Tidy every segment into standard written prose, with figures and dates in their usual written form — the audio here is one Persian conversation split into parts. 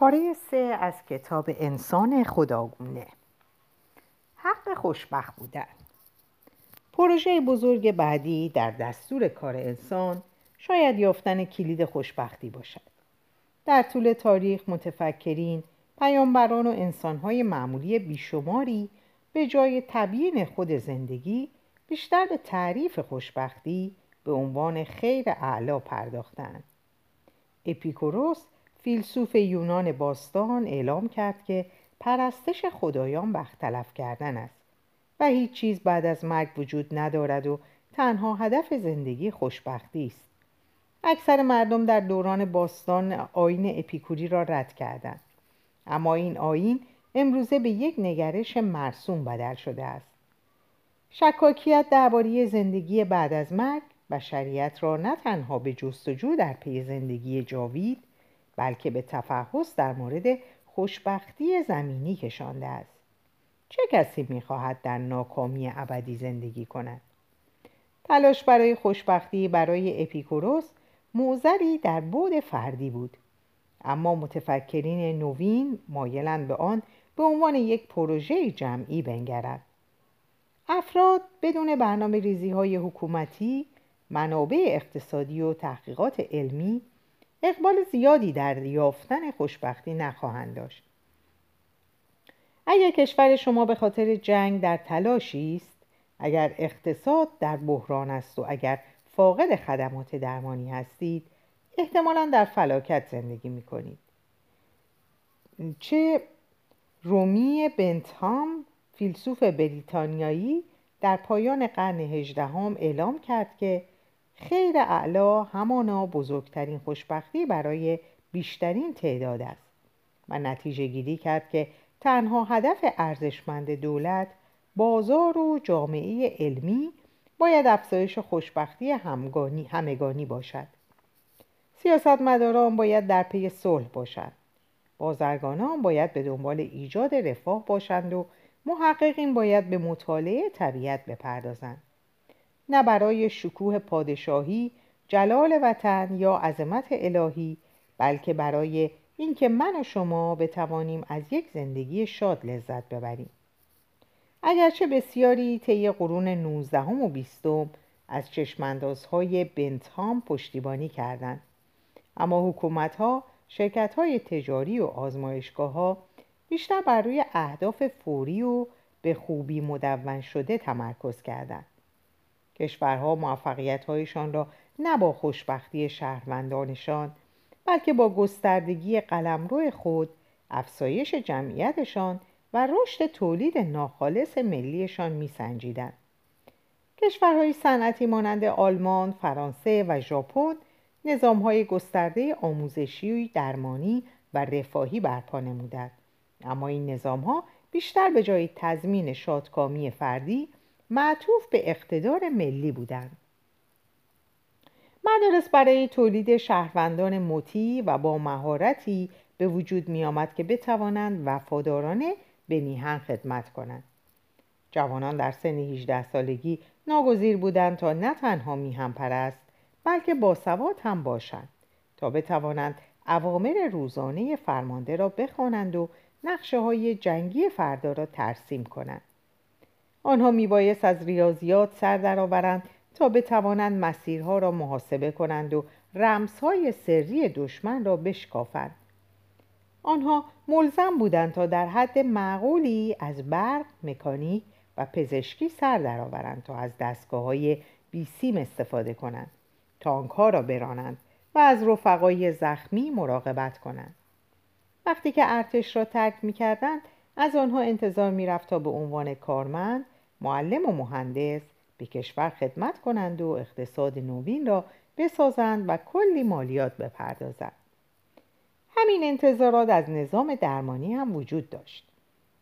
پاره 3 از کتاب انسان خداگونه. حق خوشبخت بودن. پروژه بزرگ بعدی در دستور کار انسان شاید یافتن کلید خوشبختی باشد. در طول تاریخ متفکرین، پیامبران و انسان‌های معمولی بیشماری به جای تبیین خود زندگی بیشتر به تعریف خوشبختی به عنوان خیر اعلی پرداختند. اپیکوروس، فیلسوف یونان باستان، اعلام کرد که پرستش خدایان وقت تلف کردن است و هیچ چیز بعد از مرگ وجود ندارد و تنها هدف زندگی خوشبختی است. اکثر مردم در دوران باستان آیین اپیکوری را رد کردند، اما این آیین امروزه به یک نگرش مرسوم بدل شده است. شکاکیت درباره زندگی بعد از مرگ بشریت را نه تنها به جستجو در پی زندگی جاوید، بلکه به تفحص در مورد خوشبختی زمینی کشانده است. چه کسی می‌خواهد در ناکامی ابدی زندگی کند؟ تلاش برای خوشبختی برای اپیکوروس معذری در بعد فردی بود، اما متفکرین نوین مایلند به آن به عنوان یک پروژه جمعی بنگرند. افراد بدون برنامه ریزی‌های حکومتی، منابع اقتصادی و تحقیقات علمی اقبال زیادی در یافتن خوشبختی نخواهند داشت. اگر کشور شما به خاطر جنگ در تلاشی است، اگر اقتصاد در بحران است و اگر فاقد خدمات درمانی هستید، احتمالاً در فلاکت زندگی می‌کنید. چه رومی بنتام، فیلسوف بریتانیایی، در پایان قرن 18 اعلام کرد که خیر اعلی همانا بزرگترین خوشبختی برای بیشترین تعداد است و نتیجه گیری کرد که تنها هدف ارزشمند دولت، بازار و جامعه علمی باید افزایش خوشبختی همگانی باشد. سیاستمداران باید در پی صلح باشند. بازرگانان باید به دنبال ایجاد رفاه باشند و محققین باید به مطالعه طبیعت بپردازند. نه برای شکوه پادشاهی، جلال وطن یا عظمت الهی، بلکه برای اینکه من و شما بتوانیم از یک زندگی شاد لذت ببریم. اگرچه بسیاری طی قرون 19 و 20 از چشماندازهای بنتام پشتیبانی کردند، اما حکومت‌ها، شرکت‌های تجاری و آزمایشگاه‌ها بیشتر بر روی اهداف فوری و به خوبی مدون شده تمرکز کردند. کشورها موفقیت‌هایشان را نه با خوشبختی شهروندانشان، بلکه با گستردگی قلمرو خود، افزایش جمعیتشان و رشد تولید ناخالص ملیشان می‌سنجیدند. کشورهای صنعتی مانند آلمان، فرانسه و ژاپن نظام‌های گسترده آموزشی، درمانی و رفاهی برپا نمودند، اما این نظام‌ها بیشتر به جای تضمین شادکامی فردی معطوف به اقتدار ملی بودند. مدارس برای تولید شهروندان مطیع و با مهارتی به وجود می آمد که بتوانند وفادارانه به میهن خدمت کنند. جوانان در سن 18 سالگی ناگزیر بودند تا نه تنها میهن پرست، بلکه باسواد هم باشند تا بتوانند اوامر روزانه فرمانده را بخوانند و نقشه‌های جنگی فردا را ترسیم کنند. آنها میبایست از ریاضیات سر درآورند تا بتوانند مسیرها را محاسبه کنند و رمزهای سری دشمن را بشکافند. آنها ملزم بودند تا در حد معقولی از برق، مکانیک و پزشکی سر درآورند تا از دستگاه‌های بیسیم استفاده کنند، تانک‌ها را برانند و از رفقای زخمی مراقبت کنند. وقتی که ارتش را ترک می‌کردند، از آنها انتظار می‌رفت تا به عنوان کارمند، معلم و مهندس به کشور خدمت کنند و اقتصاد نوین را بسازند و کلی مالیات بپردازند. همین انتظارات از نظام درمانی هم وجود داشت.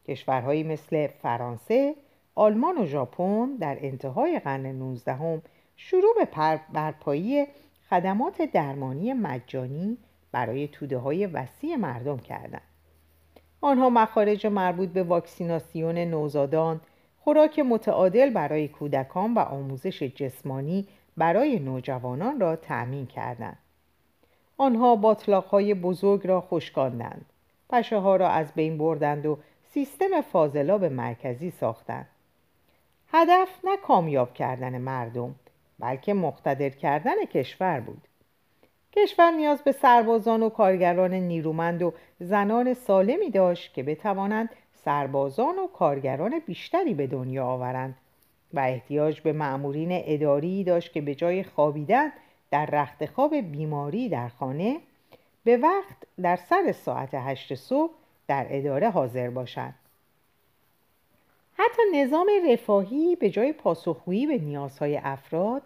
کشورهایی مثل فرانسه، آلمان و ژاپن در انتهای قرن 19 شروع به برپایی خدمات درمانی مجانی برای توده‌های وسیع مردم کردند. آنها مخارج مربوط به واکسیناسیون نوزادان، خوراک متعادل برای کودکان و آموزش جسمانی برای نوجوانان را تأمین کردند. آنها باطلاق‌های بزرگ را خشکاندند، پشه ها را از بین بردند و سیستم فاضلاب مرکزی ساختند. هدف نه کامیاب کردن مردم، بلکه مقتدر کردن کشور بود. کشور نیاز به سربازان و کارگران نیرومند و زنان سالمی داشت که بتوانند سربازان و کارگران بیشتری به دنیا آورند و احتیاج به مأمورین اداری داشت که به جای خوابیدن در رختخواب بیماری در خانه، به وقت در سر ساعت 8 صبح در اداره حاضر باشند. حتی نظام رفاهی به جای پاسخگویی به نیازهای افراد،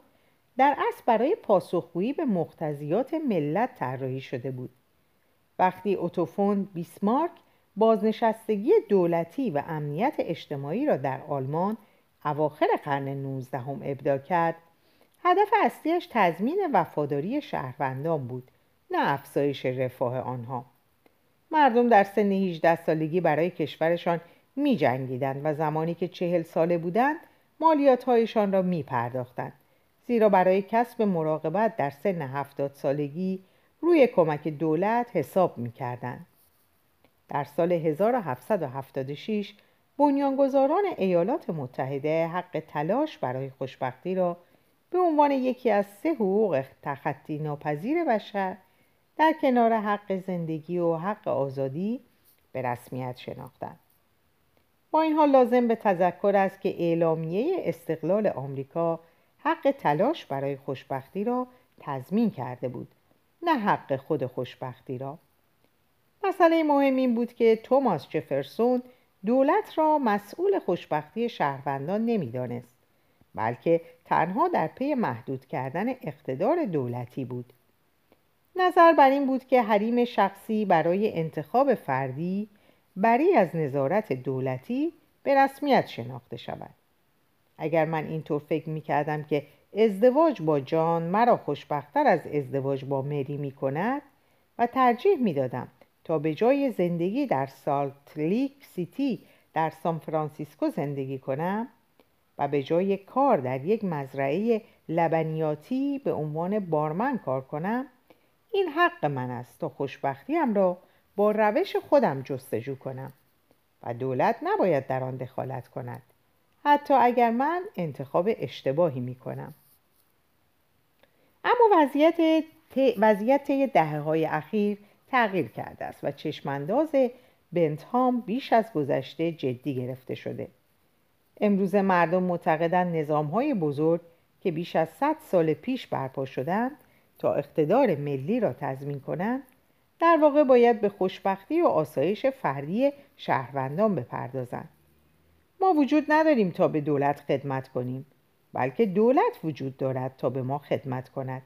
در اصل برای پاسخگویی به مقتضیات ملت طراحی شده بود. وقتی اوتو فون بیسمارک بازنشستگی دولتی و امنیت اجتماعی را در آلمان اواخر قرن 19 هم ابدا کرد، هدف اصلیش تضمین وفاداری شهروندان بود، نه افزایش رفاه آنها. مردم در سن 18 سالگی برای کشورشان می جنگیدند و زمانی که 40 ساله بودند مالیات‌هایشان را می پرداختند، زیرا برای کسب مراقبت در سن 70 سالگی روی کمک دولت حساب می کردند. در سال 1776 بنیانگذاران ایالات متحده حق تلاش برای خوشبختی را به عنوان یکی از 3 حقوق تخطی ناپذیر بشر در کنار حق زندگی و حق آزادی به رسمیت شناختند. با این حال لازم به تذکر است که اعلامیه استقلال آمریکا حق تلاش برای خوشبختی را تضمین کرده بود، نه حق خود خوشبختی را. مسئله مهم این بود که توماس جفرسون دولت را مسئول خوشبختی شهروندان نمی‌دانست، بلکه تنها در پی محدود کردن اقتدار دولتی بود. نظر بر این بود که حریم شخصی برای انتخاب فردی بری از نظارت دولتی به رسمیت شناخته شود. اگر من اینطور فکر می‌کردم که ازدواج با جان مرا خوشبخت‌تر از ازدواج با مری می‌کند و ترجیح می‌دادم تا به جای زندگی در سالت لیک سیتی در سان فرانسیسکو زندگی کنم و به جای کار در یک مزرعه لبنیاتی به عنوان بارمن کار کنم، این حق من است تا خوشبختیم را با روش خودم جستجو کنم و دولت نباید در آن دخالت کند، حتی اگر من انتخاب اشتباهی می کنم. اما وضعیت دهه‌های اخیر تغییر کرده است و چشمانداز بنتهام بیش از گذشته جدی گرفته شده. امروز مردم معتقدند نظام‌های بزرگ که بیش از 100 سال پیش برپا شدند تا اقتدار ملی را تضمین کنند، در واقع باید به خوشبختی و آسایش فردی شهروندان بپردازند. ما وجود نداریم تا به دولت خدمت کنیم، بلکه دولت وجود دارد تا به ما خدمت کند.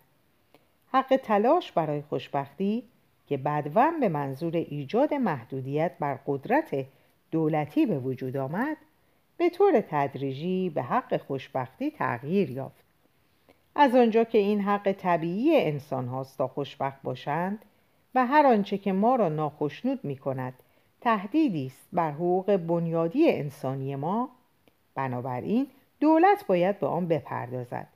حق تلاش برای خوشبختی که بدون به منظور ایجاد محدودیت بر قدرت دولتی به وجود آمد، به طور تدریجی به حق خوشبختی تغییر یافت. از آنجا که این حق طبیعی انسان هاست تا خوشبخت باشند و هر آنچه که ما را ناخشنود می کند تهدیدی است بر حقوق بنیادی انسانی ما، بنابراین دولت باید به آن بپردازد.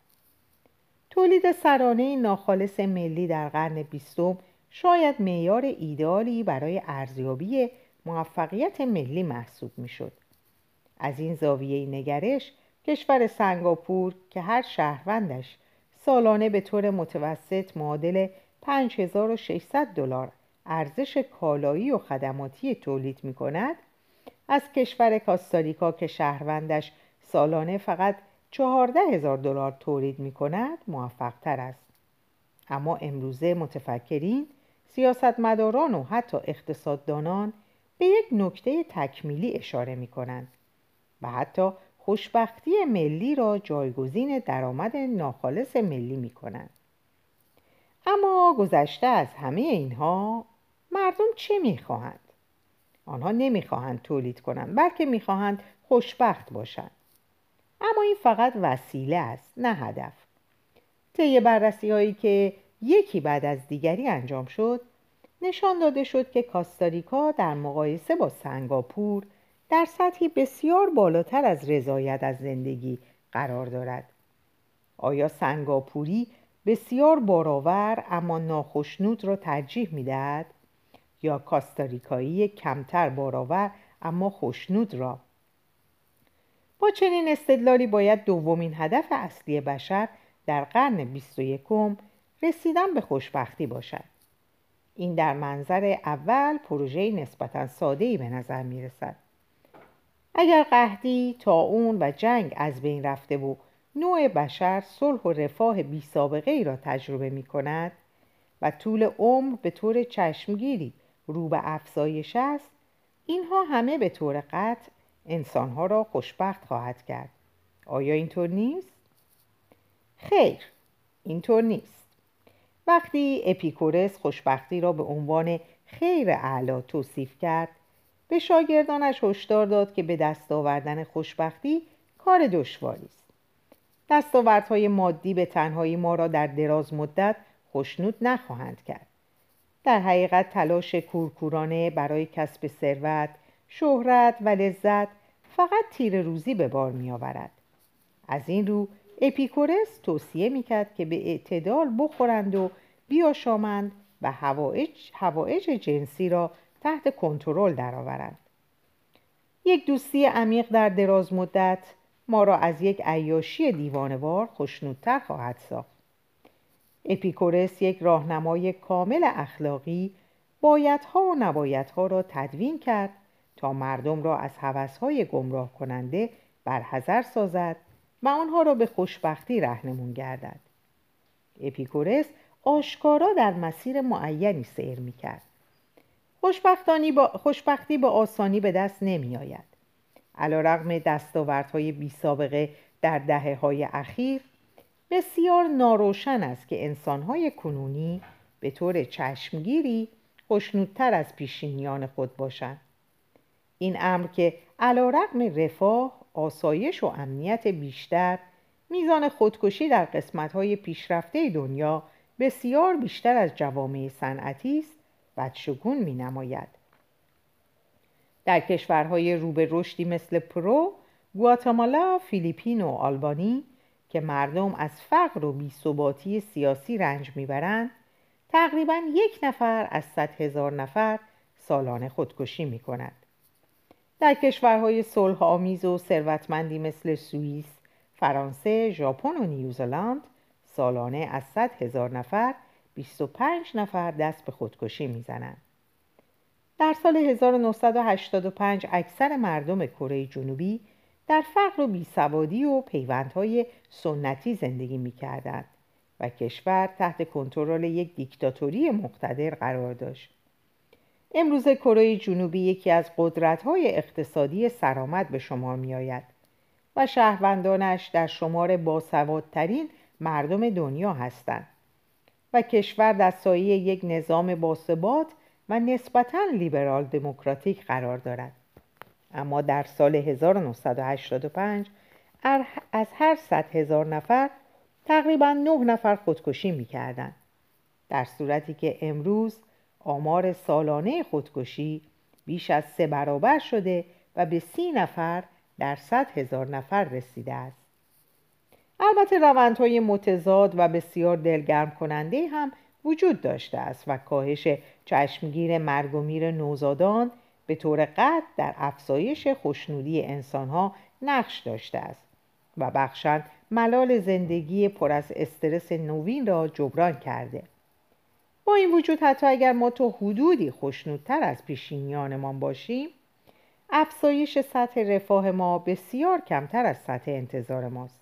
تولید سرانه ناخالص ملی در قرن 20 شاید معیار ایدالی برای ارزیابی موفقیت ملی محسوب میشد. از این زاویه نگرش، کشور سنگاپور که هر شهروندش سالانه به طور متوسط معادل $5600 ارزش کالایی و خدماتی تولید می کند، از کشور کاستاریکا که شهروندش سالانه فقط $14,000 تولید می کند موفق تر است. اما امروزه متفکرین، سیاستمداران و حتی اقتصاددانان به یک نکته تکمیلی اشاره می کنند و حتی خوشبختی ملی را جایگزین درآمد ناخالص ملی می کنند. اما گذشته از همه اینها، مردم چه می خواهند؟ آنها نمی خواهند تولید کنند، بلکه می خواهند خوشبخت باشند. اما این فقط وسیله است، نه هدف. طی بررسی‌هایی که یکی بعد از دیگری انجام شد، نشان داده شد که کاستاریکا در مقایسه با سنگاپور در سطحی بسیار بالاتر از رضایت از زندگی قرار دارد. آیا سنگاپوری بسیار بارآور اما ناخشنود را ترجیح می‌دهد؟ یا کاستاریکایی کمتر بارآور اما خوشنود را. با چنین استدلالی باید دومین هدف اصلی بشر در قرن 21 رسیدن به خوشبختی باشد. این در منظر اول پروژه‌ای نسبتاً ساده‌ای به نظر می رسد. اگر قحطی، طاعون و جنگ از بین رفته و نوع بشر صلح و رفاه بی سابقه ای را تجربه می کند و طول عمر به طور چشمگیری رو به افزایش است، اینها همه به طور قطع انسانها را خوشبخت خواهد کرد. آیا اینطور نیست؟ خیر، اینطور نیست. وقتی اپیکورس خوشبختی را به عنوان خیر اعلی توصیف کرد، به شاگردانش هشدار داد که به دست آوردن خوشبختی کار دشواری است. دستاوردهای مادی به تنهایی ما را در دراز مدت خوشنود نخواهند کرد. در حقیقت تلاش کورکورانه برای کسب ثروت، شهرت و لذت فقط تیر روزی به بار می آورد. از این رو اپیکورس توصیه می کرد که به اعتدال بخورند و بیاشامند و حوائج جنسی را تحت کنترل درآورند. یک دوستی عمیق در دراز مدت ما را از یک عیاشی دیوانه‌وار خوشنودتر خواهد ساخت. اپیکورس یک راهنمای کامل اخلاقی بایدها و نبایدها را تدوین کرد تا مردم را از هوس‌های گمراه کننده برحذر سازد و آنها را به خوشبختی رهنمون گردد. اپیکورس آشکارا در مسیر معینی سیر می‌کرد. خوشبختی با آسانی به دست نمی‌آید. علی‌رغم دستاوردهای بی سابقه در دهه‌های اخیر، بسیار ناروشن است که انسان‌های کنونی به طور چشمگیری خوشنودتر از پیشینیان خود باشند. این امر که علی‌رغم رفاه، آسایش و امنیت بیشتر، میزان خودکشی در قسمت‌های پیشرفته دنیا بسیار بیشتر از جوامع صنعتی است، بدشگون می‌نماید. در کشورهای رو به رشدی مثل پرو، گواتمالا، فیلیپین و آلبانی که مردم از فقر و بی‌ثباتی سیاسی رنج میبرند، تقریباً 1 نفر از 100,000 نفر سالانه خودکشی میکند. در کشورهای صلح‌آمیز و ثروتمندی مثل سوئیس، فرانسه، ژاپن و نیوزیلند سالانه از 100,000 نفر 25 نفر دست به خودکشی میزنند. در سال 1985 اکثر مردم کره جنوبی در فقر و بیسوادی و پیوندهای سنتی زندگی می‌کردند و کشور تحت کنترل یک دیکتاتوری مقتدر قرار داشت. امروز کره جنوبی یکی از قدرت‌های اقتصادی سرآمد به شمار می‌آید و شهروندانش در شمار باسوادترین مردم دنیا هستند و کشور در سایه یک نظام باثبات و نسبتاً لیبرال دموکراتیک قرار دارد. اما در سال 1985 از هر 100,000 نفر تقریباً 9 نفر خودکشی می‌کردند، در صورتی که امروز آمار سالانه خودکشی بیش از 3 برابر شده و به 30 نفر در 100,000 نفر رسیده است. البته روندهای متضاد و بسیار دلگرم کننده هم وجود داشته است و کاهش چشمگیر مرگ و میر نوزادان به طور قطع در افزایش خوشنودی انسانها نقش داشته است و بخشاً ملال زندگی پر از استرس نوین را جبران کرده. با این وجود حتی اگر ما تا حدودی خوشنودتر از پیشینیانمان باشیم، افزایش سطح رفاه ما بسیار کمتر از سطح انتظار ماست.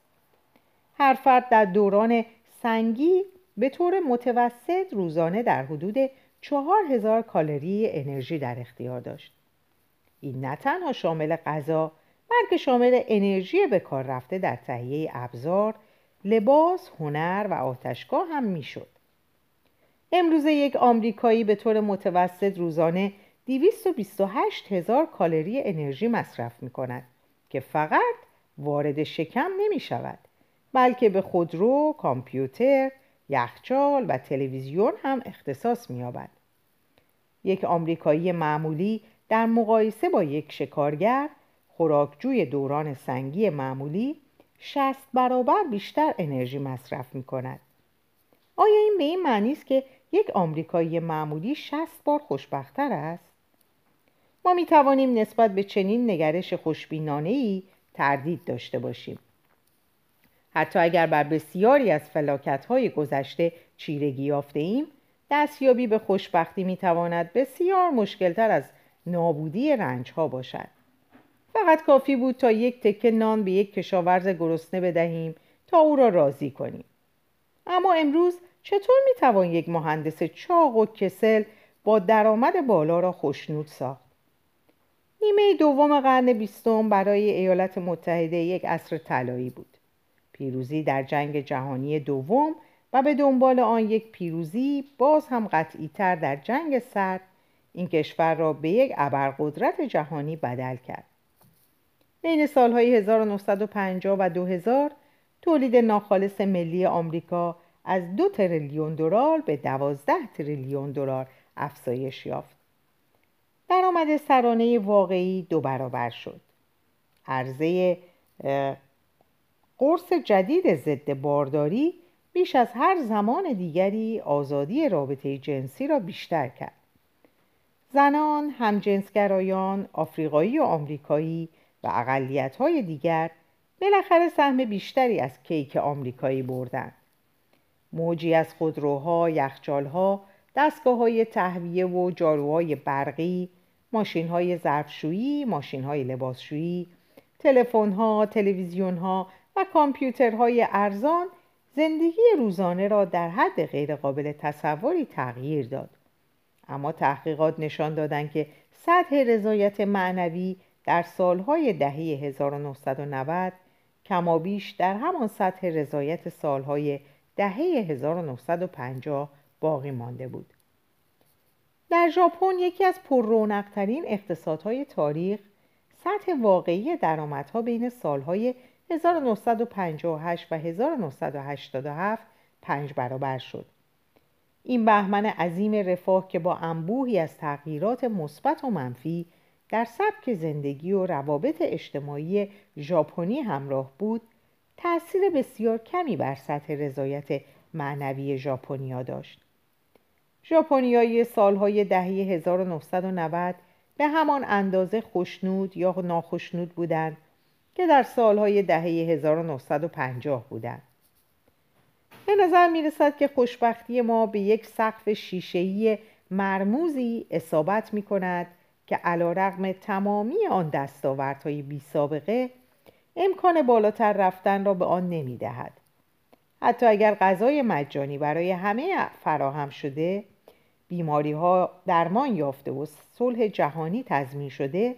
هر فرد در دوران سنگی به طور متوسط روزانه در حدود 4,000 کالری انرژی در اختیار داشت. این نه تنها شامل غذا، بلکه شامل انرژی به کار رفته در تهیه ابزار، لباس، هنر و آتشگاه هم میشد. امروز یک آمریکایی به طور متوسط روزانه 228,000 کالری انرژی مصرف می کند که فقط وارد شکم نمی شود، بلکه به خودرو، کامپیوتر، یخچال و تلویزیون هم اختصاص می‌یابد. یک آمریکایی معمولی در مقایسه با یک شکارگر، خوراکجوی دوران سنگی معمولی 60 برابر بیشتر انرژی مصرف می‌کند. آیا این به این معنی است که یک آمریکایی معمولی 60 بار خوشبخت‌تر است؟ ما می توانیم نسبت به چنین نگرش خوشبینانه‌ای تردید داشته باشیم. حتی اگر بر بسیاری از فلاکت‌های گذشته چیرگی یافته‌ایم، دستیابی به خوشبختی می‌تواند بسیار مشکل‌تر از نابودی رنج‌ها باشد. فقط کافی بود تا یک تکه نان به یک کشاورز گرسنه بدهیم تا او را راضی کنیم. اما امروز چطور می‌توان یک مهندس چاق و کسل با درآمد بالا را خوشنود ساخت؟ نیمه دوم قرن 20 برای ایالات متحده یک عصر طلایی بود. پیروزی در جنگ جهانی دوم و به دنبال آن یک پیروزی باز هم قطعی‌تر در جنگ سرد این کشور را به یک ابرقدرت جهانی بدل کرد. بین سالهای 1950 و 2000 تولید ناخالص ملی آمریکا از $2 تریلیون به $12 تریلیون افزایش یافت. درآمد سرانه واقعی 2 برابر شد. عرضه قرص جدید ضد بارداری بیش از هر زمان دیگری آزادی رابطه جنسی را بیشتر کرد. زنان، همجنسگرایان، آفریقایی و آمریکایی و اقلیت‌های دیگر بالاخره سهم بیشتری از کیک آمریکایی بردند. موجی از خودروها، یخچال‌ها، دستگاه‌های تهویه و جاروهای برقی، ماشین‌های ظرفشویی، ماشین‌های لباسشویی، تلفن‌ها، تلویزیون‌ها و کامپیوترهای ارزان زندگی روزانه را در حد غیرقابل تصوری تغییر داد. اما تحقیقات نشان دادند که سطح رضایت معنوی در سالهای دهه 1990 کمابیش در همان سطح رضایت سالهای دهه 1950 باقی مانده بود. در ژاپن، یکی از پررونق‌ترین اقتصادهای تاریخ، سطح واقعی درآمدها بین سالهای 1958 و 1987 5 برابر شد. این بهمن عظیم رفاه که با انبوهی از تغییرات مثبت و منفی در سبک زندگی و روابط اجتماعی ژاپنی همراه بود، تأثیر بسیار کمی بر سطح رضایت معنوی ژاپنیا داشت. ژاپنیای سالهای دهه 1990 به همان اندازه خوشنود یا ناخوشنود بودند که در سالهای دهه 1950 بودند. به نظر می رسد که خوشبختی ما به یک سقف شیشه‌ای مرموزی اصابت می کند که علی‌رغم تمامی آن دستاوردهای بی سابقه امکان بالاتر رفتن را به آن نمی دهد. حتی اگر غذای مجانی برای همه فراهم شده، بیماری‌ها درمان یافته و صلح جهانی تضمین شده،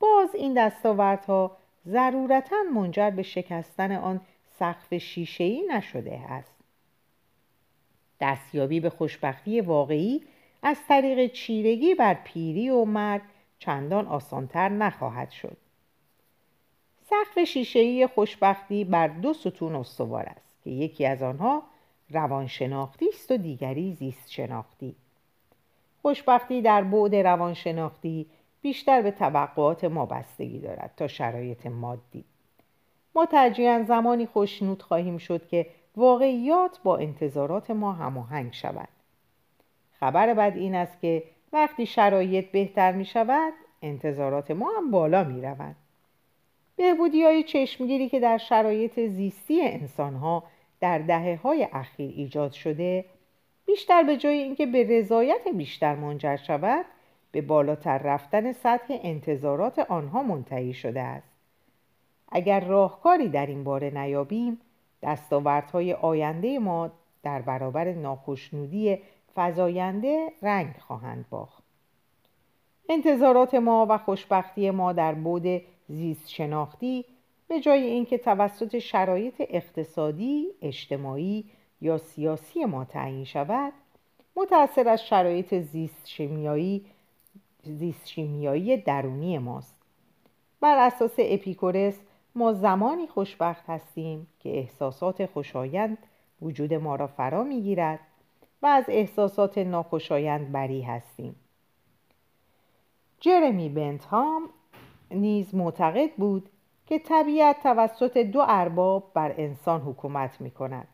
باز این دستاوردها ضرورتاً منجر به شکستن آن سقف شیشه‌ای نشده است. دستیابی به خوشبختی واقعی از طریق چیرگی بر پیری و مرگ چندان آسانتر نخواهد شد. سقف شیشه‌ای خوشبختی بر 2 ستون استوار است که یکی از آنها روانشناختی است و دیگری زیست شناختی. خوشبختی در بعد روانشناختی بیشتر به توقعات ما بستگی دارد تا شرایط مادی. ما ترجیحاً زمانی خوشنود خواهیم شد که واقعیات با انتظارات ما هماهنگ شود. خبر بد این است که وقتی شرایط بهتر می شود، انتظارات ما هم بالا می روند. بهبودی‌های چشمگیری که در شرایط زیستی انسان‌ها در دهه‌های اخیر ایجاد شده، بیشتر به جای اینکه به رضایت بیشتر منجر شود، به بالاتر رفتن سطح انتظارات آنها منتهی شده است. اگر راهکاری در این باره نیابیم، دستاوردهای آینده ما در برابر ناخوشنودی فزاینده رنگ خواهند باخت. انتظارات ما و خوشبختی ما در بعد زیست شناختی به جای اینکه توسط شرایط اقتصادی، اجتماعی یا سیاسی ما تعیین شود، متأثر از شرایط زیست شیمیایی درونی ماست. بر اساس اپیکورس، ما زمانی خوشبخت هستیم که احساسات خوشایند وجود ما را فرا می‌گیرد و از احساسات ناخوشایند بری هستیم. جرمی بنتهام نیز معتقد بود که طبیعت توسط 2 ارباب بر انسان حکومت می‌کند: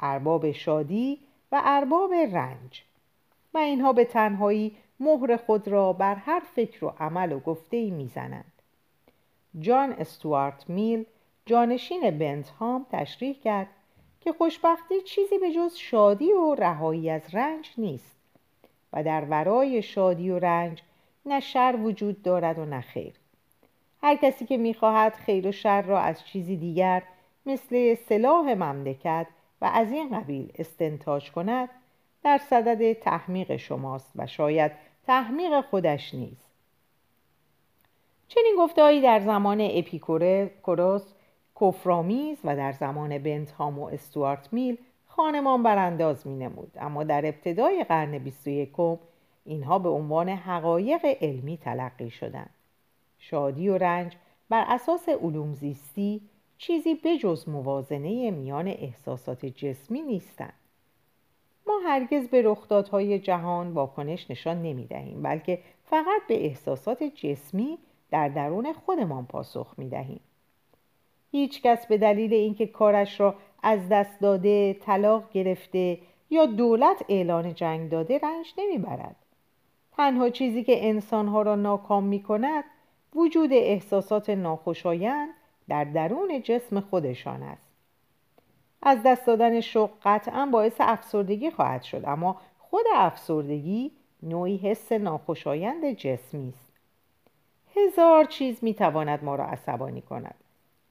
ارباب شادی و ارباب رنج. و اینها به تنهایی مهر خود را بر هر فکر و عمل و گفته‌ای می‌زنند. جان استوارت میل، جانشین بنتهام، تشریح کرد که خوشبختی چیزی به جز شادی و رهایی از رنج نیست و در ورای شادی و رنج نه شر وجود دارد و نه خیر. هر کسی که می‌خواهد خیر و شر را از چیزی دیگر مثل سلاح مملکت و از این قبیل استنتاج کند در صدد تحمیق شماست و شاید تحمیق خودش نیست. چنین گفته‌ای در زمان اپیکوروس کفرآمیز و در زمان بنتهام و استوارت میل خانمان برانداز می نمود، اما در ابتدای قرن 21 اینها به عنوان حقایق علمی تلقی شدند. شادی و رنج بر اساس علوم زیستی چیزی بجز موازنه میان احساسات جسمی نیستند. ما هرگز به رخدادهای جهان واکنش نشان نمی دهیم، بلکه فقط به احساسات جسمی در درون خودمان پاسخ می دهیم. هیچ کس به دلیل اینکه کارش را از دست داده، طلاق گرفته یا دولت اعلان جنگ داده رنج نمی برد. تنها چیزی که انسانها را ناکام می کند وجود احساسات ناخوشایند در درون جسم خودشان است. از دست دادن شوق قطعاً باعث افسردگی خواهد شد، اما خود افسردگی نوعی حس ناخوشایند جسمی است. هزار چیز می تواند ما را عصبانی کند،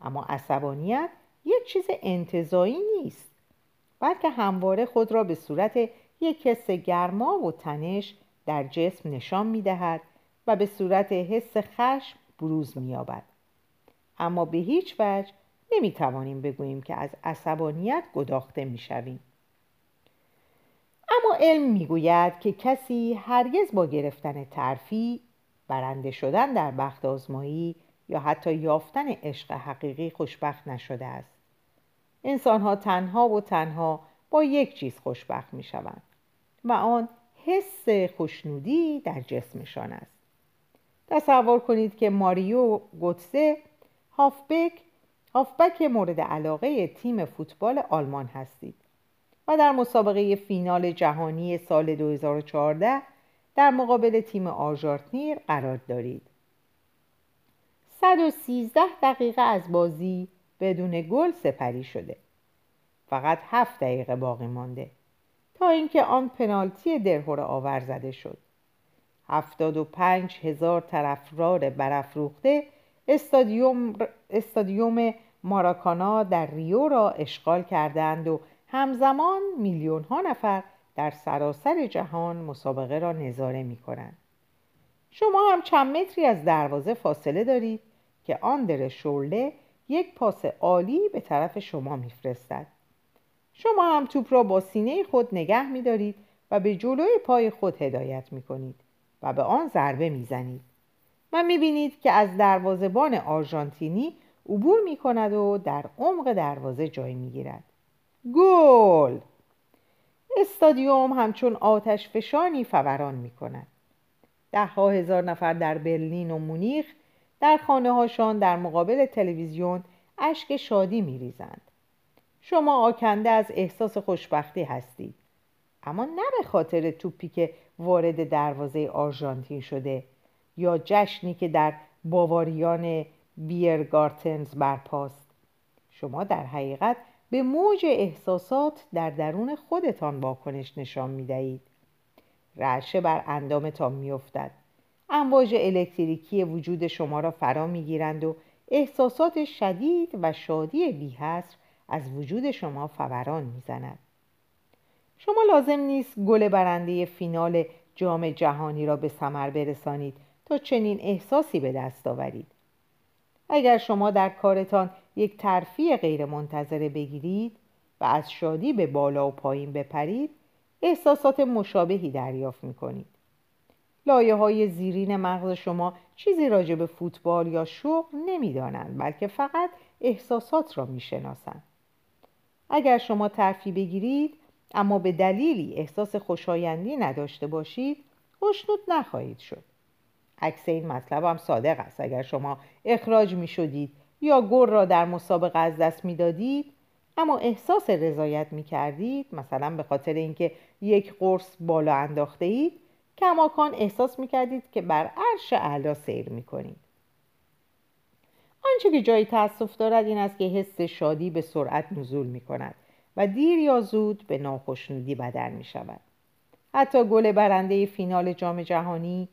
اما عصبانیت یک چیز انتزاعی نیست، بلکه همواره خود را به صورت یک حس گرما و تنش در جسم نشان می دهد و به صورت حس خشم بروز می یابد. اما به هیچ وجه نمی توانیم بگوییم که از عصبانیت گداخته می شویم. اما علم می گوید که کسی هرگز با گرفتن ترفیع، برنده شدن در بخت آزمایی یا حتی یافتن عشق حقیقی خوشبخت نشده است. انسانها تنها و تنها با یک چیز خوشبخت می شوند و آن حس خوشنودی در جسمشان است. تصور کنید که ماریو گوتسه هافبک مورد علاقه تیم فوتبال آلمان هستید و در مسابقه فینال جهانی سال 2014 در مقابل تیم آژانتین قرار دارید. 113 دقیقه از بازی بدون گل سپری شده. فقط 7 دقیقه باقی مانده تا اینکه آن پنالتی درهور آور زده شد. 75,000 طرفدار برافروخته استادیوم ماراکانا در ریو را اشغال کردند و همزمان میلیون ها نفر در سراسر جهان مسابقه را نظاره می کنند. شما هم چند متری از دروازه فاصله دارید که آندر شورله یک پاس عالی به طرف شما می فرستد. شما هم توپ را با سینه خود نگه می دارید و به جلوی پای خود هدایت می کنید و به آن ضربه می زنید. و می بینید که از دروازه‌بان آرژانتینی عبور می کند و در عمق دروازه جای می گیرد. گل! استادیوم همچون آتش فشانی فوران می کند. 10,000 نفر در برلین و مونیخ در خانه هاشان در مقابل تلویزیون اشک شادی می ریزند. شما آکنده از احساس خوشبختی هستید، اما نه به خاطر توپی که وارد دروازه آرژانتین شده یا جشنی که در باواریان بیرگارتنز برپاست. شما در حقیقت به موج احساسات در درون خودتان واکنش نشان می دهید. رعشه بر اندامتان می افتد. امواج الکتریکی وجود شما را فرا می گیرند و احساسات شدید و شادی بی‌حصر از وجود شما فوران می زند. شما لازم نیست گل برنده فینال جام جهانی را به ثمر برسانید تا چنین احساسی به دست آورید. اگر شما در کارتان یک ترفیع غیر منتظره بگیرید و از شادی به بالا و پایین بپرید، احساسات مشابهی دریافت می‌کنید. لایه‌های زیرین مغز شما چیزی راجع به فوتبال یا شغل نمی‌دانند، بلکه فقط احساسات را می‌شناسند. اگر شما ترفیع بگیرید اما به دلیلی احساس خوشایندی نداشته باشید، خوشنود نخواهید شد. عکس این مطلب هم صادق است. اگر شما اخراج می شدید یا گل را در مسابقه از دست می دادید، اما احساس رضایت می کردید، مثلا به خاطر اینکه یک قرص بالا انداخته اید، کماکان احساس می کردید که بر عرش اعلی سیر می کنید. آنچه که جای تأسف دارد این است که حس شادی به سرعت نزول می کند و دیر یا زود به ناخوشنودی بدل می شود. حتی گل برنده فینال جام جهانی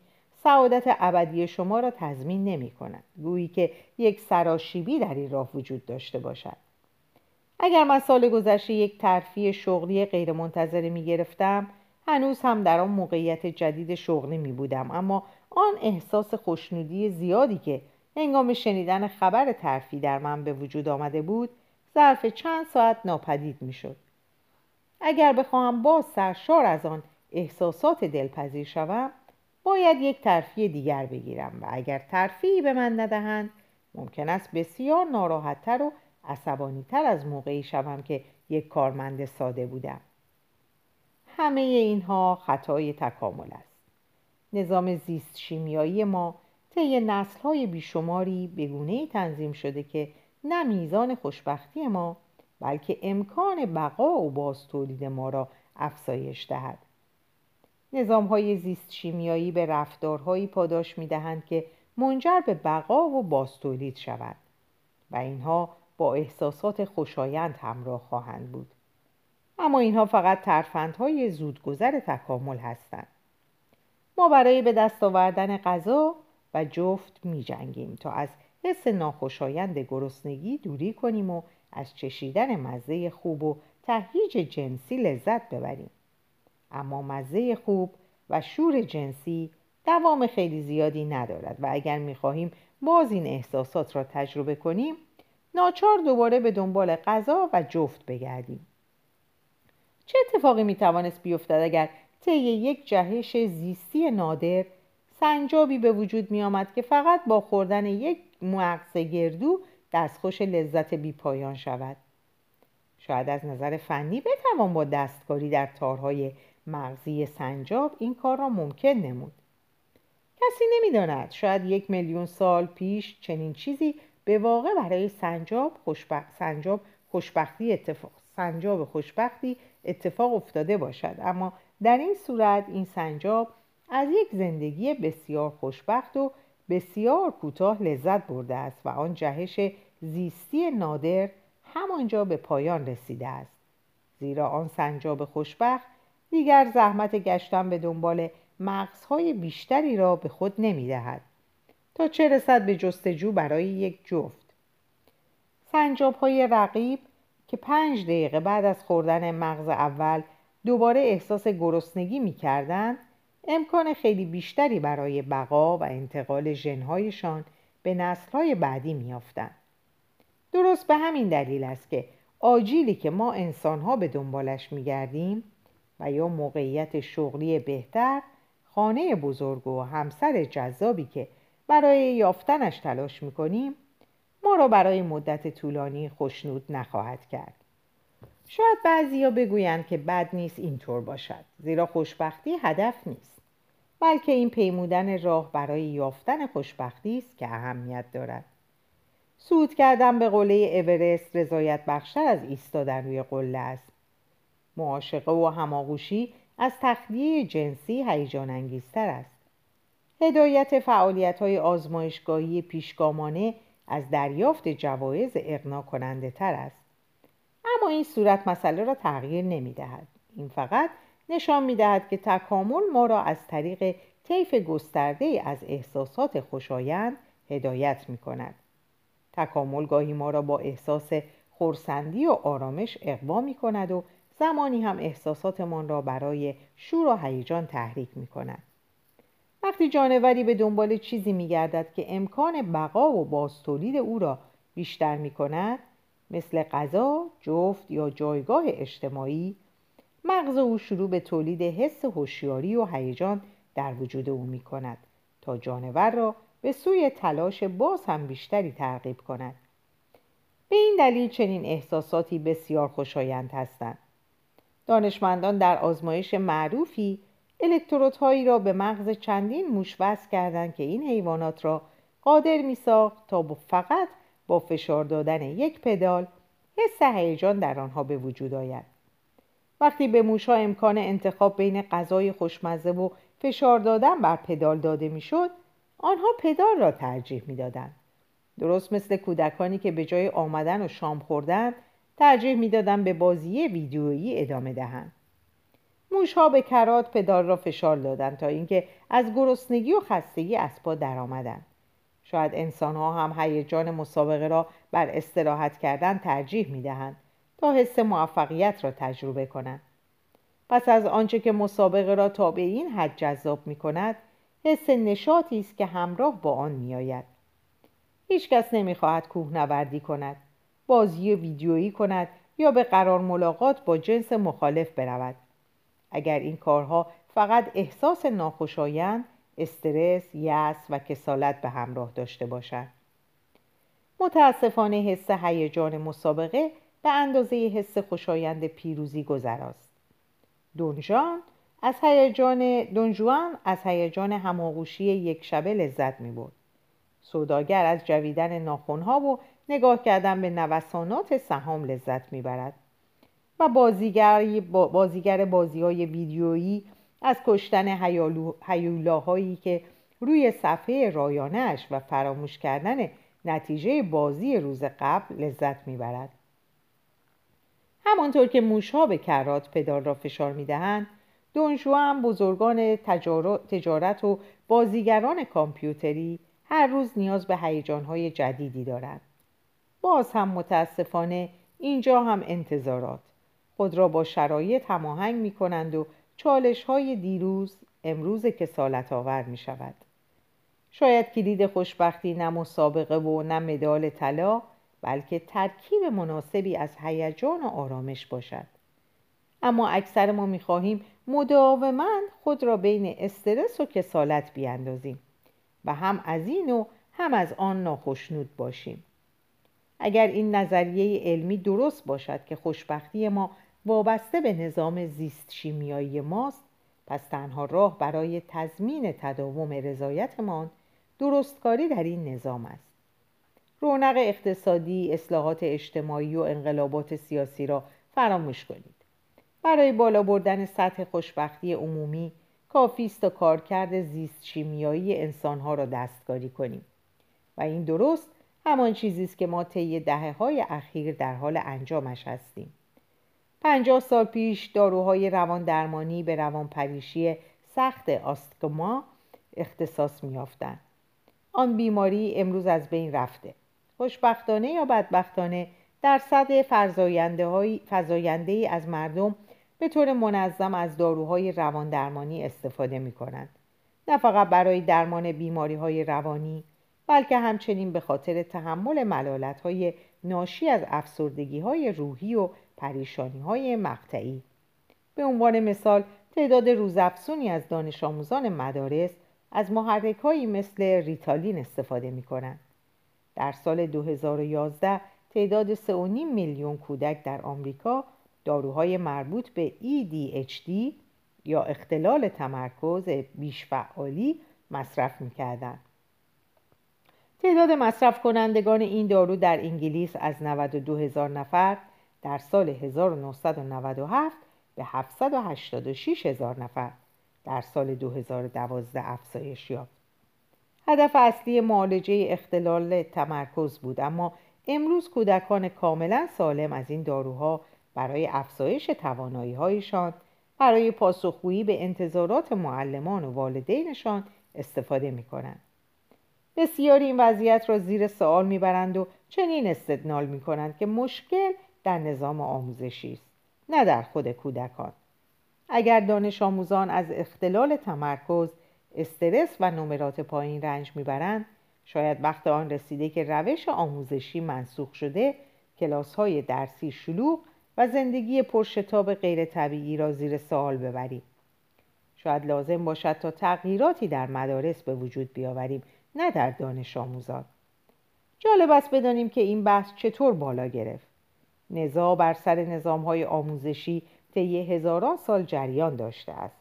سعادت ابدی شما را تضمین نمی کند، گویی که یک سراشیبی در این راه وجود داشته باشد. اگر من سال گذشته یک ترفیع شغلی غیرمنتظره می گرفتم، هنوز هم در آن موقعیت جدید شغلی می بودم، اما آن احساس خوشنودی زیادی که هنگام شنیدن خبر ترفیع در من به وجود آمده بود، ظرف چند ساعت ناپدید می شد. اگر بخواهم باز سرشار از آن احساسات دلپذیر شوم، باید یک ترفیع دیگر بگیرم و اگر ترفیعی به من ندهند، ممکن است بسیار ناراحت‌تر و عصبانی‌تر از موقعی شوم که یک کارمند ساده بودم. همه اینها خطای تکامل است. نظام زیست شیمیایی ما طی نسل‌های بیشماری به گونه‌ای تنظیم شده که نه میزان خوشبختی ما، بلکه امکان بقا و بازتولید ما را افزایش دهد. نظام‌های زیست شیمیایی به رفتارهایی پاداش می‌دهند که منجر به بقا و بازتولید شوند و اینها با احساسات خوشایند همراه خواهند بود. اما اینها فقط ترفندهای زودگذر تکامل هستند. ما برای به دست آوردن غذا و جفت می‌جنگیم تا از حس ناخوشایند گرسنگی دوری کنیم و از چشیدن مزه خوب و تهییج جنسی لذت ببریم. اما مزه خوب و شور جنسی دوام خیلی زیادی ندارد و اگر می‌خواهیم باز این احساسات را تجربه کنیم، ناچار دوباره به دنبال غذا و جفت بگردیم. چه اتفاقی می‌توانست بیفتد اگر طی یک جهش زیستی نادر سنجابی به وجود می‌آمد که فقط با خوردن یک مغز گردو دستخوش لذت بی‌پایان شود؟ شاید از نظر فنی بتوان با دستکاری در تارهای مغزی سنجاب این کار را ممکن نمود. کسی نمی‌داند، شاید 1 میلیون سال پیش چنین چیزی به واقع برای سنجاب خوشبختی اتفاق افتاده باشد، اما در این صورت این سنجاب از یک زندگی بسیار خوشبخت و بسیار کوتاه لذت برده است و آن جهش زیستی نادر همانجا به پایان رسیده است، زیرا آن سنجاب خوشبخت دیگر زحمت گشتن به دنبال مغزهای بیشتری را به خود نمی‌دهد تا چه رسد به جستجو برای یک جفت. سنجاب‌های رقیب که 5 دقیقه بعد از خوردن مغز اول دوباره احساس گرسنگی می‌کردند، امکان خیلی بیشتری برای بقا و انتقال ژن‌هایشان به نسل‌های بعدی می‌یافتند. درست به همین دلیل است که آجیلی که ما انسان‌ها به دنبالش می‌گردیم و یا موقعیت شغلی بهتر، خانه بزرگ و همسر جذابی که برای یافتنش تلاش می‌کنیم، ما را برای مدت طولانی خوشنود نخواهد کرد. شاید بعضی‌ها بگویند که بد نیست اینطور باشد، زیرا خوشبختی هدف نیست، بلکه این پیمودن راه برای یافتن خوشبختی است که اهمیت دارد. صعود کردن به قله اورست رضایت بخشتر از ایستادن روی قله است. معاشقه و هماغوشی از تخلیه جنسی هیجان انگیزتر است. هدایت فعالیت‌های آزمایشگاهی پیشگامانه از دریافت جوایز اقناع کننده تر است. اما این صورت مسئله را تغییر نمی‌دهد. این فقط نشان می‌دهد که تکامل ما را از طریق طیف گسترده‌ای از احساسات خوشایند هدایت می‌کند. تکامل گاهی ما را با احساس خرسندی و آرامش اقوا می‌کند و زمانی هم احساساتمان را برای شور و هیجان تحریک می‌کند. وقتی جانوری به دنبال چیزی می‌گردد که امکان بقا و بازتولید او را بیشتر می‌کند، مثل غذا، جفت یا جایگاه اجتماعی، مغز او شروع به تولید حس هوشیاری و هیجان در وجود او می‌کند تا جانور را به سوی تلاش باز هم بیشتری ترغیب کند. به این دلیل چنین احساساتی بسیار خوشایند هستند. دانشمندان در آزمایش معروفی الکترودهایی را به مغز چندین موش وصل کردند که این حیوانات را قادر می‌ساخت تا فقط با فشار دادن یک پدال حس هیجان در آنها به وجود آید. وقتی به موش‌ها امکان انتخاب بین غذای خوشمزه و فشار دادن بر پدال داده میشد، آنها پدال را ترجیح میدادند. درست مثل کودکانی که به جای آمدن و شام خوردن ترجیح میدادند به بازی ویدیویی ادامه دهند. موش‌ها به کرات پدال را فشار دادند تا اینکه از گرسنگی و خستگی از پا درآمدند. شاید انسان‌ها هم هیجان مسابقه را بر استراحت کردن ترجیح می‌دهند تا حس موفقیت را تجربه کنند. پس از آنچه که مسابقه را تا به این حد جذاب می‌کند، حس نشاطی است که همراه با آن می‌آید. هیچکس نمی‌خواهد کوهنوردی کند، بازی ویدیویی کند یا به قرار ملاقات با جنس مخالف برود. اگر این کارها فقط احساس ناخوشایند، استرس، یأس و کسالت به همراه داشته باشد. متاسفانه حس هیجان مسابقه به اندازه حس خوشایند پیروزی گذراست. دونجوان از هیجان هماغوشی یک شبه لذت می برد. سوداگر از جویدن ناخن‌ها و نگاه کردن به نوسانات سهام لذت می برد و بازیگر بازی‌های ویدیویی از کشتن هیولاهایی که روی صفحه رایانه‌اش و فراموش کردن نتیجه بازی روز قبل لذت میبرد. همانطور که موش‌ها به کرات پدال را فشار میدهند، دونجوان بزرگان تجارت و بازیگران کامپیوتری هر روز نیاز به هیجان‌های جدیدی دارند. باز هم متاسفانه اینجا هم انتظارات خود را با شرایط هماهنگ می‌کنند و چالش‌های دیروز امروز کسالت‌آور می‌شود. شاید کلید خوشبختی نه مسابقه و نه مدال طلا، بلکه ترکیب مناسبی از هیجان و آرامش باشد. اما اکثر ما می‌خواهیم مداوماً خود را بین استرس و کسالت بیاندازیم و هم از این و هم از آن ناخشنود باشیم. اگر این نظریه علمی درست باشد که خوشبختی ما وابسته به نظام زیست شیمیایی ماست، پس تنها راه برای تضمین تداوم رضایتمان درستکاری در این نظام است. رونق اقتصادی، اصلاحات اجتماعی و انقلابات سیاسی را فراموش کنید. برای بالا بردن سطح خوشبختی عمومی کافی است تا کارکرد زیست شیمیایی انسانها را دستکاری کنیم و این درست همان چیزی است که ما طی دهه‌های اخیر در حال انجامش هستیم. 50 سال پیش داروهای روان درمانی به روان پریشی سخت آستما اختصاص می‌یافتند. آن بیماری امروز از بین رفته. خوشبختانه یا بدبختانه درصد فزاینده‌ای از مردم به طور منظم از داروهای روان درمانی استفاده می‌کنند. نه فقط برای درمان بیماری‌های روانی، بلکه همچنین به خاطر تحمل ملالت‌های ناشی از افسردگی‌های روحی و پریشانی‌های مقطعی. به عنوان مثال، تعداد روزافزونی از دانش آموزان مدارس از محرک‌هایی مثل ریتالین استفاده می‌کنند. در سال 2011 تعداد 3.5 میلیون کودک در آمریکا داروهای مربوط به ADHD یا اختلال تمرکز بیش‌فعالی مصرف می‌کردند. تعداد مصرف کنندگان این دارو در انگلیس از 92,000 نفر در سال 1997 به 786,000 نفر در سال 2012 افزایش یافت. هدف اصلی معالجه اختلال تمرکز بود، اما امروز کودکان کاملا سالم از این داروها برای افزایش توانایی‌هایشان، برای پاسخگویی به انتظارات معلمان و والدینشان استفاده می‌کنند. بسیاری این وضعیت را زیر سوال می‌برند و چنین استدلال می‌کنند که مشکل در نظام آموزشی است، نه در خود کودکان. اگر دانش آموزان از اختلال تمرکز، استرس و نمرات پایین رنج می‌برند، شاید وقت آن رسیده که روش آموزشی منسوخ شده، کلاس‌های درسی شلوغ و زندگی پرشتاب غیر طبیعی را زیر سوال ببریم. شاید لازم باشد تا تغییراتی در مدارس به وجود بیاوریم، نه در دانش آموزان. جالب است بدانیم که این بحث چطور بالا گرفت. نزاع بر سر نظام‌های آموزشی طی هزاران سال جریان داشته است.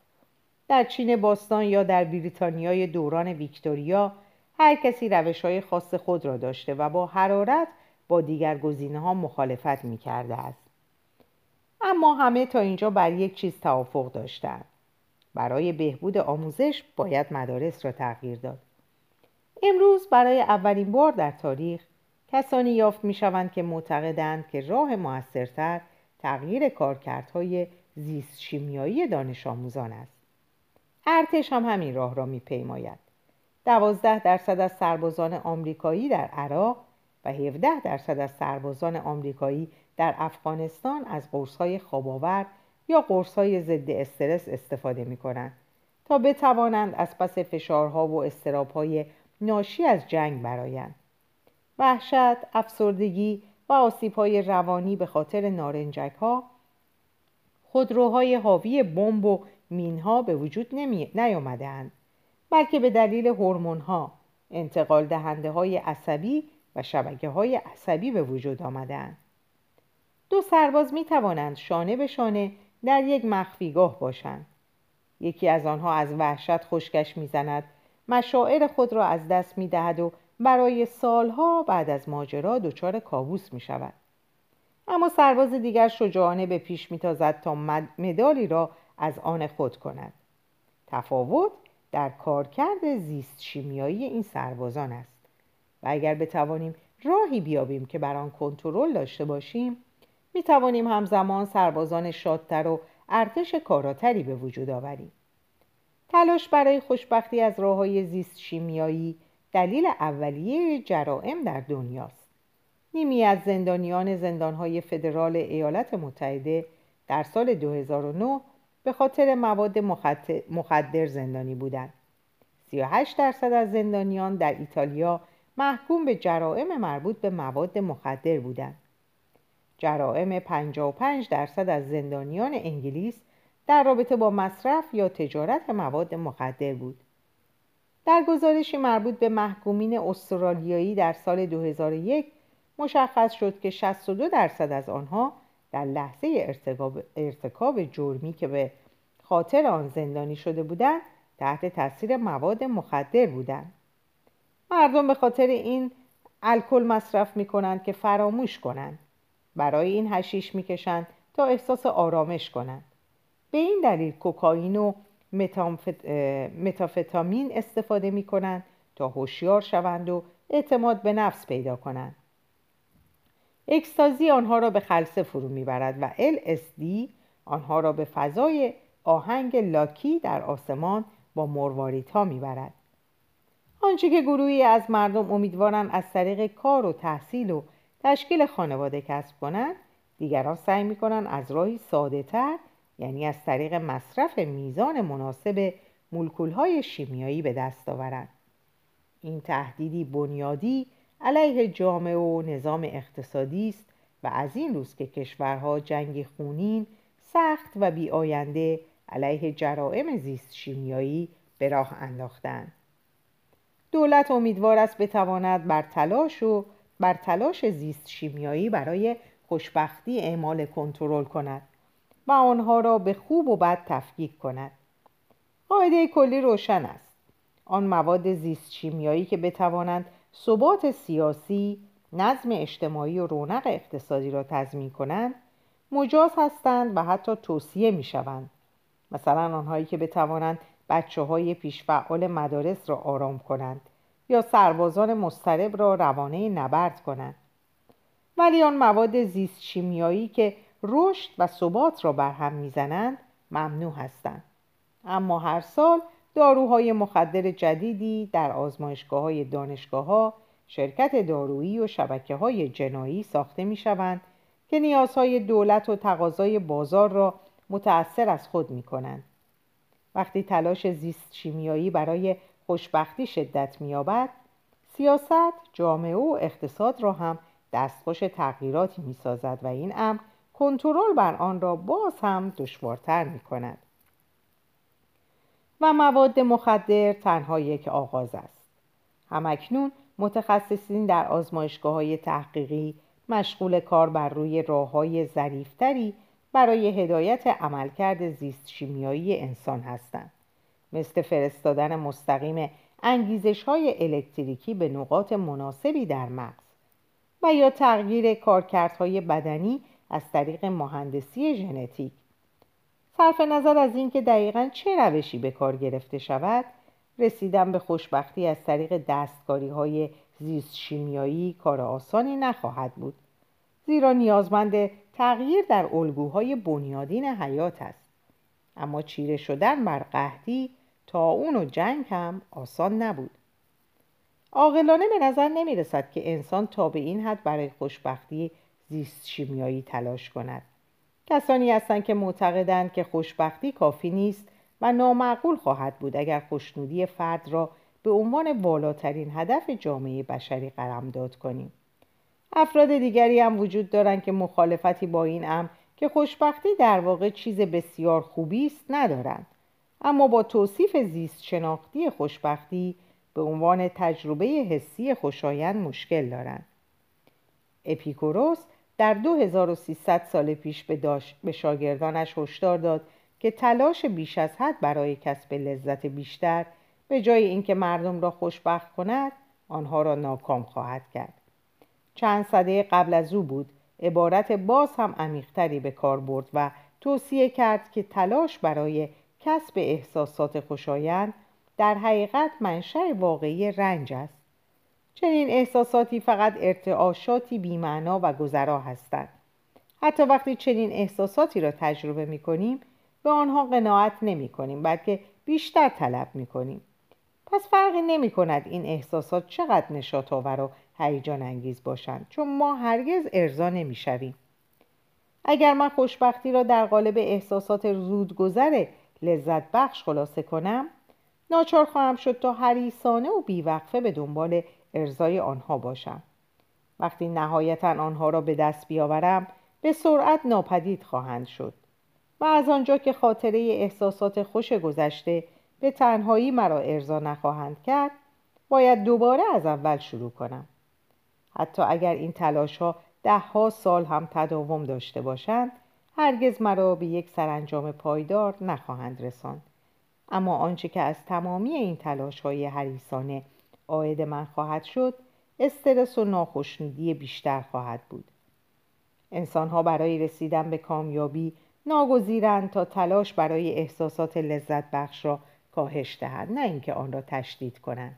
در چین باستان یا در بریتانیای دوران ویکتوریا هر کسی روش‌های خاص خود را داشته و با حرارت با دیگر گزینه‌ها مخالفت می‌کرده است. اما همه تا اینجا بر یک چیز توافق داشتند. برای بهبود آموزش باید مدارس را تغییر داد. امروز برای اولین بار در تاریخ کسانی یافت می‌شوند که معتقدند که راه مؤثرتر تغییر کارکردهای زیست شیمیایی دانش آموزان است. ارتش هم همین راه را می‌پیماید. 12% از سربازان آمریکایی در عراق و 17% از سربازان آمریکایی در افغانستان از قرص‌های خواب‌آور یا قرص‌های ضد استرس استفاده می‌کنند تا بتوانند از پس فشارها و اضطراب‌های ناشی از جنگ برآیند. وحشت، افسردگی و آسیب‌های روانی به خاطر نارنجک‌ها، خودروهای حاوی بمب و مین‌ها به وجود نیامده‌اند، بلکه به دلیل هورمون‌ها، انتقال دهنده‌های عصبی و شبکه‌های عصبی به وجود آمده‌اند. دو سرباز می‌توانند شانه به شانه در یک مخفیگاه باشند. یکی از آنها از وحشت خشکش می‌زند، مشاعر خود را از دست می‌دهد و برای سالها بعد از ماجرا دچار کابوس می‌شود. اما سرباز دیگر شجاعانه به پیش می‌تازد تا مدالی را از آن خود کند. تفاوت در کارکرد زیست شیمیایی این سربازان است و اگر بتوانیم راهی بیابیم که بر آن کنترل داشته باشیم، می‌توانیم همزمان سربازان شادتر و ارتش کاراتری به وجود آوریم. تلاش برای خوشبختی از راه‌های زیست شیمیایی دلیل اولیه جرائم در دنیاست. نیمی از زندانیان زندان‌های فدرال ایالات متحده در سال 2009 به خاطر مواد مخدر زندانی بودند. 38% از زندانیان در ایتالیا محکوم به جرائم مربوط به مواد مخدر بودند. جرائم 55% از زندانیان انگلیس در رابطه با مصرف یا تجارت مواد مخدر بود. در گزارشی مربوط به محکومین استرالیایی در سال 2001 مشخص شد که 62% از آنها در لحظه ارتکاب جرمی که به خاطر آن زندانی شده بودند تحت تاثیر مواد مخدر بودند. مردم به خاطر این الکل مصرف می‌کنند که فراموش کنند. برای این حشیش می‌کشند تا احساس آرامش کنند. به این دلیل کوکائین و متافتامین استفاده می‌کنند تا هوشیار شوند و اعتماد به نفس پیدا کنند. اکستازی آنها را به خلسه فرو میبرد و LSD آنها را به فضای آهنگ لاکی در آسمان با مرواریدها میبرد. آنچه که گروهی از مردم امیدوارند از طریق کار و تحصیل و تشکیل خانواده کسب کنند، دیگران سعی میکنند از راهی ساده تر، یعنی از طریق مصرف میزان مناسب مولکولهای شیمیایی به دست آورند. این تهدیدی بنیادی علیه جامعه و نظام اقتصادی است و از این روز که کشورها جنگی خونین، سخت و بی‌آینده علیه جرائم زیست شیمیایی به راه انداختند. دولت امیدوار است بتواند بر تلاش زیست شیمیایی برای خوشبختی اعمال کنترل کند و آنها را به خوب و بد تفکیک کند. قاعده کلی روشن است. آن مواد زیست شیمیایی که بتوانند ثبات سیاسی، نظم اجتماعی و رونق اقتصادی را تضمین کنند، مجاز هستند و حتی توصیه می شوند. مثلا آنهایی که بتوانند بچه‌های پیشفعال مدارس را آرام کنند یا سربازان مضطرب را روانه نبرد کنند. ولی آن مواد زیست شیمیایی که رشد و ثبات را برهم میزنند ممنوع هستند. اما هر سال داروهای مخدر جدیدی در آزمایشگاه‌های دانشگاه‌ها، شرکت دارویی و شبکه‌های جنایی ساخته می‌شوند که نیازهای دولت و تقاضای بازار را متأثر از خود می‌کنند. وقتی تلاش زیست شیمیایی برای خوشبختی شدت می‌یابد، سیاست، جامعه و اقتصاد را هم دستخوش تغییراتی می‌سازد و این امر کنترل بر آن را باز هم دشوارتر می‌کند. و مواد مخدر تنها یک آغاز است. همکنون متخصصین در آزمایشگاه‌های تحقیقی مشغول کار بر روی راه‌های ظریف‌تری برای هدایت عملکرد زیست شیمیایی انسان هستند، مثل فرستادن مستقیم انگیزش‌های الکتریکی به نقاط مناسبی در مغز و یا تغییر کارکردهای بدنی از طریق مهندسی ژنتیک. صرف نظر از اینکه دقیقاً چه روشی به کار گرفته شود، رسیدن به خوشبختی از طریق دستکاری‌های زیست شیمیایی کار آسانی نخواهد بود، زیرا نیازمند تغییر در الگوهای بنیادین حیات است. اما چیره شدن بر قحطی، طاعون و جنگ هم آسان نبود. عاقلانه به نظر نمی رسد که انسان تا به این حد برای خوشبختی زیست شیمیایی تلاش کند. کسانی هستند که معتقدند که خوشبختی کافی نیست و نامعقول خواهد بود اگر خوشنودی فرد را به عنوان بالاترین هدف جامعه بشری قلمداد کنیم. افراد دیگری هم وجود دارند که مخالفتی با این امر که خوشبختی در واقع چیز بسیار خوبی است ندارند، اما با توصیف زیست شناختی خوشبختی به عنوان تجربه حسی خوشایند مشکل دارند. اپیکوروس در 2300 سال پیش به شاگردانش هشدار داد که تلاش بیش از حد برای کسب لذت بیشتر به جای اینکه مردم را خوشبخت کند، آنها را ناکام خواهد کرد. چند سده قبل از او بود عبارت باز هم عمیق‌تری به کار برد و توصیه کرد که تلاش برای کسب احساسات خوشایند در حقیقت منشأ واقعی رنج است. چنین احساساتی فقط ارتعاشاتی بی‌معنا و گذرا هستند. حتی وقتی چنین احساساتی را تجربه می‌کنیم، به آنها قناعت نمی‌کنیم، بلکه بیشتر طلب می‌کنیم. پس فرقی نمی‌کند این احساسات چقدر نشاط‌آور و هیجان انگیز باشند، چون ما هرگز ارضا نمی‌شویم. اگر من خوشبختی را در قالب احساسات زودگذر لذت بخش خلاصه کنم، ناچار خواهم شد تا حریصانه و بیوقفه به دنبال ارضای آنها باشم. وقتی نهایتاً آنها را به دست بیاورم، به سرعت ناپدید خواهند شد و از آنجا که خاطره احساسات خوش گذشته به تنهایی مرا ارضا نخواهند کرد، باید دوباره از اول شروع کنم. حتی اگر این تلاش‌ها ده‌ها سال هم تداوم داشته باشند، هرگز مرا به یک سرانجام پایدار نخواهند رساند. اما آنچه که از تمامی این تلاش‌های حریصانه عائد من خواهد شد، استرس و ناخوشنودی بیشتر خواهد بود. انسان‌ها برای رسیدن به کامیابی ناگزیرند تا تلاش برای احساسات لذت بخش را کاهش دهند، نه اینکه آن را تشدید کنند.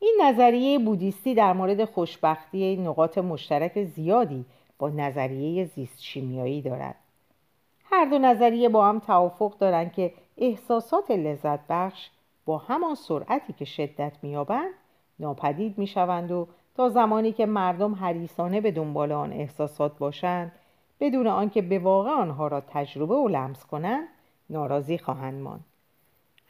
این نظریه بودیستی در مورد خوشبختی نقاط مشترک زیادی با نظریه زیست شیمیایی دارد. هر دو نظریه با هم توافق دارند که احساسات لذت بخش با همان سرعتی که شدت می‌یابند ناپدید می‌شوند و تا زمانی که مردم حریصانه به دنبال آن احساسات باشند، بدون آنکه به واقع آنها را تجربه و لمس کنند، ناراضی خواهند ماند.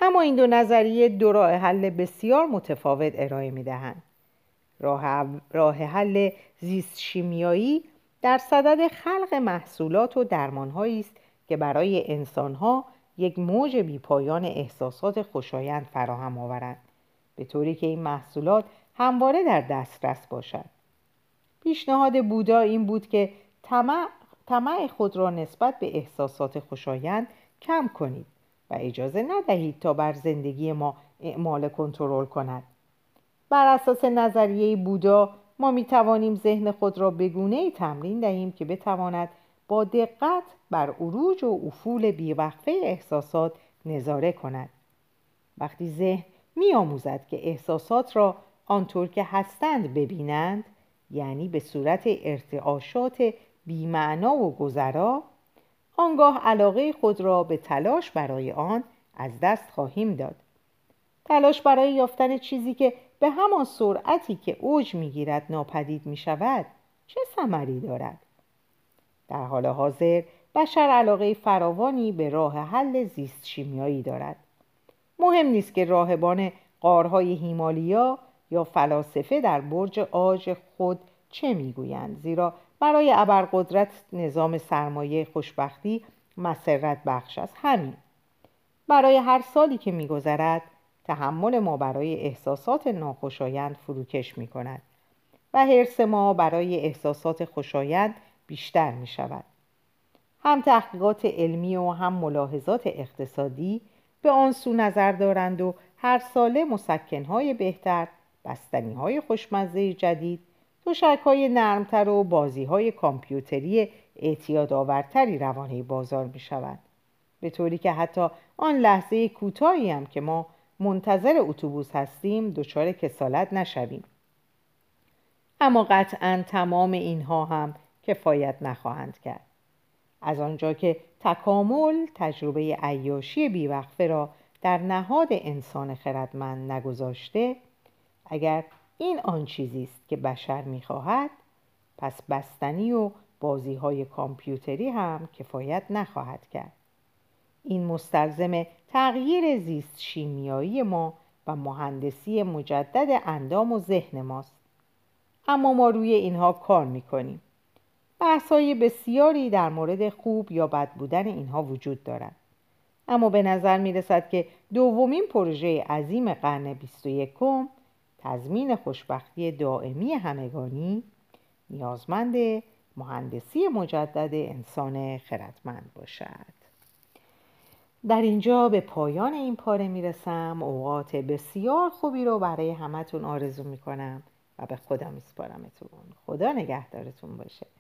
اما این دو نظریه دو راه حل بسیار متفاوت ارائه می‌دهند. راه حل زیست شیمیایی در صدد خلق محصولات و درمان‌هایی است که برای انسان‌ها یک موج بی‌پایان احساسات خوشایند فراهم آورند، به طوری که این محصولات همواره در دسترس باشد. پیشنهاد بودا این بود که طمع خود را نسبت به احساسات خوشایند کم کنید و اجازه ندهید تا بر زندگی ما اعمال کنترل کند. بر اساس نظریه بودا ما می توانیم ذهن خود را به گونه‌ای تمرین دهیم که بتواند با دقت بر عروج و افول بیوقفه احساسات نظاره کند. وقتی ذهن می آموزد که احساسات را آنطور که هستند ببینند، یعنی به صورت ارتعاشات بی‌معنا و گذرا، آنگاه علاقه خود را به تلاش برای آن از دست خواهیم داد. تلاش برای یافتن چیزی که به همان سرعتی که اوج می‌گیرد ناپدید می‌شود، چه ثمری دارد؟ در حال حاضر بشر علاقه فراوانی به راه حل زیست شیمیایی دارد. مهم نیست که راهبان غارهای هیمالیا یا فلاسفه در برج عاج خود چه می‌گویند، زیرا برای ابرقدرت نظام سرمایه خوشبختی مسرت بخش است. همین برای هر سالی که می‌گذرد تحمل ما برای احساسات ناخوشایند فروکش می کند و حرص ما برای احساسات خوشایند بیشتر می شود. هم تحقیقات علمی و هم ملاحظات اقتصادی به آن سو نظر دارند و هر ساله مسکنهای بهتر، بستنیهای خوشمزه جدید موشک‌های نرمتر و بازی‌های کامپیوتری اعتیادآورتری روانه بازار می‌شوند، به طوری که حتی آن لحظه کوتاهی هم که ما منتظر اتوبوس هستیم دچار کسالت نشویم. اما قطعاً تمام اینها هم کفایت نخواهند کرد. از آنجا که تکامل تجربه عیاشی بیوقفه را در نهاد انسان خردمند نگذاشته، اگر این آن چیزی است که بشر می‌خواهد، پس بستنی و بازی‌های کامپیوتری هم کفایت نخواهد کرد. این مستلزم تغییر زیست شیمیایی ما و مهندسی مجدد اندام و ذهن ماست. اما ما روی اینها کار می‌کنیم. بحث‌های بسیاری در مورد خوب یا بد بودن اینها وجود دارد. اما به نظر می‌رسد که دومین پروژه عظیم قرن 21م، تضمین خوشبختی دائمی همگانی، نیازمند مهندسی مجدد انسان خردمند باشد. در اینجا به پایان این پاره میرسم. اوقات بسیار خوبی رو برای همتون آرزو میکنم و به خدا میسپارمتون. خدا نگهدارتون باشه.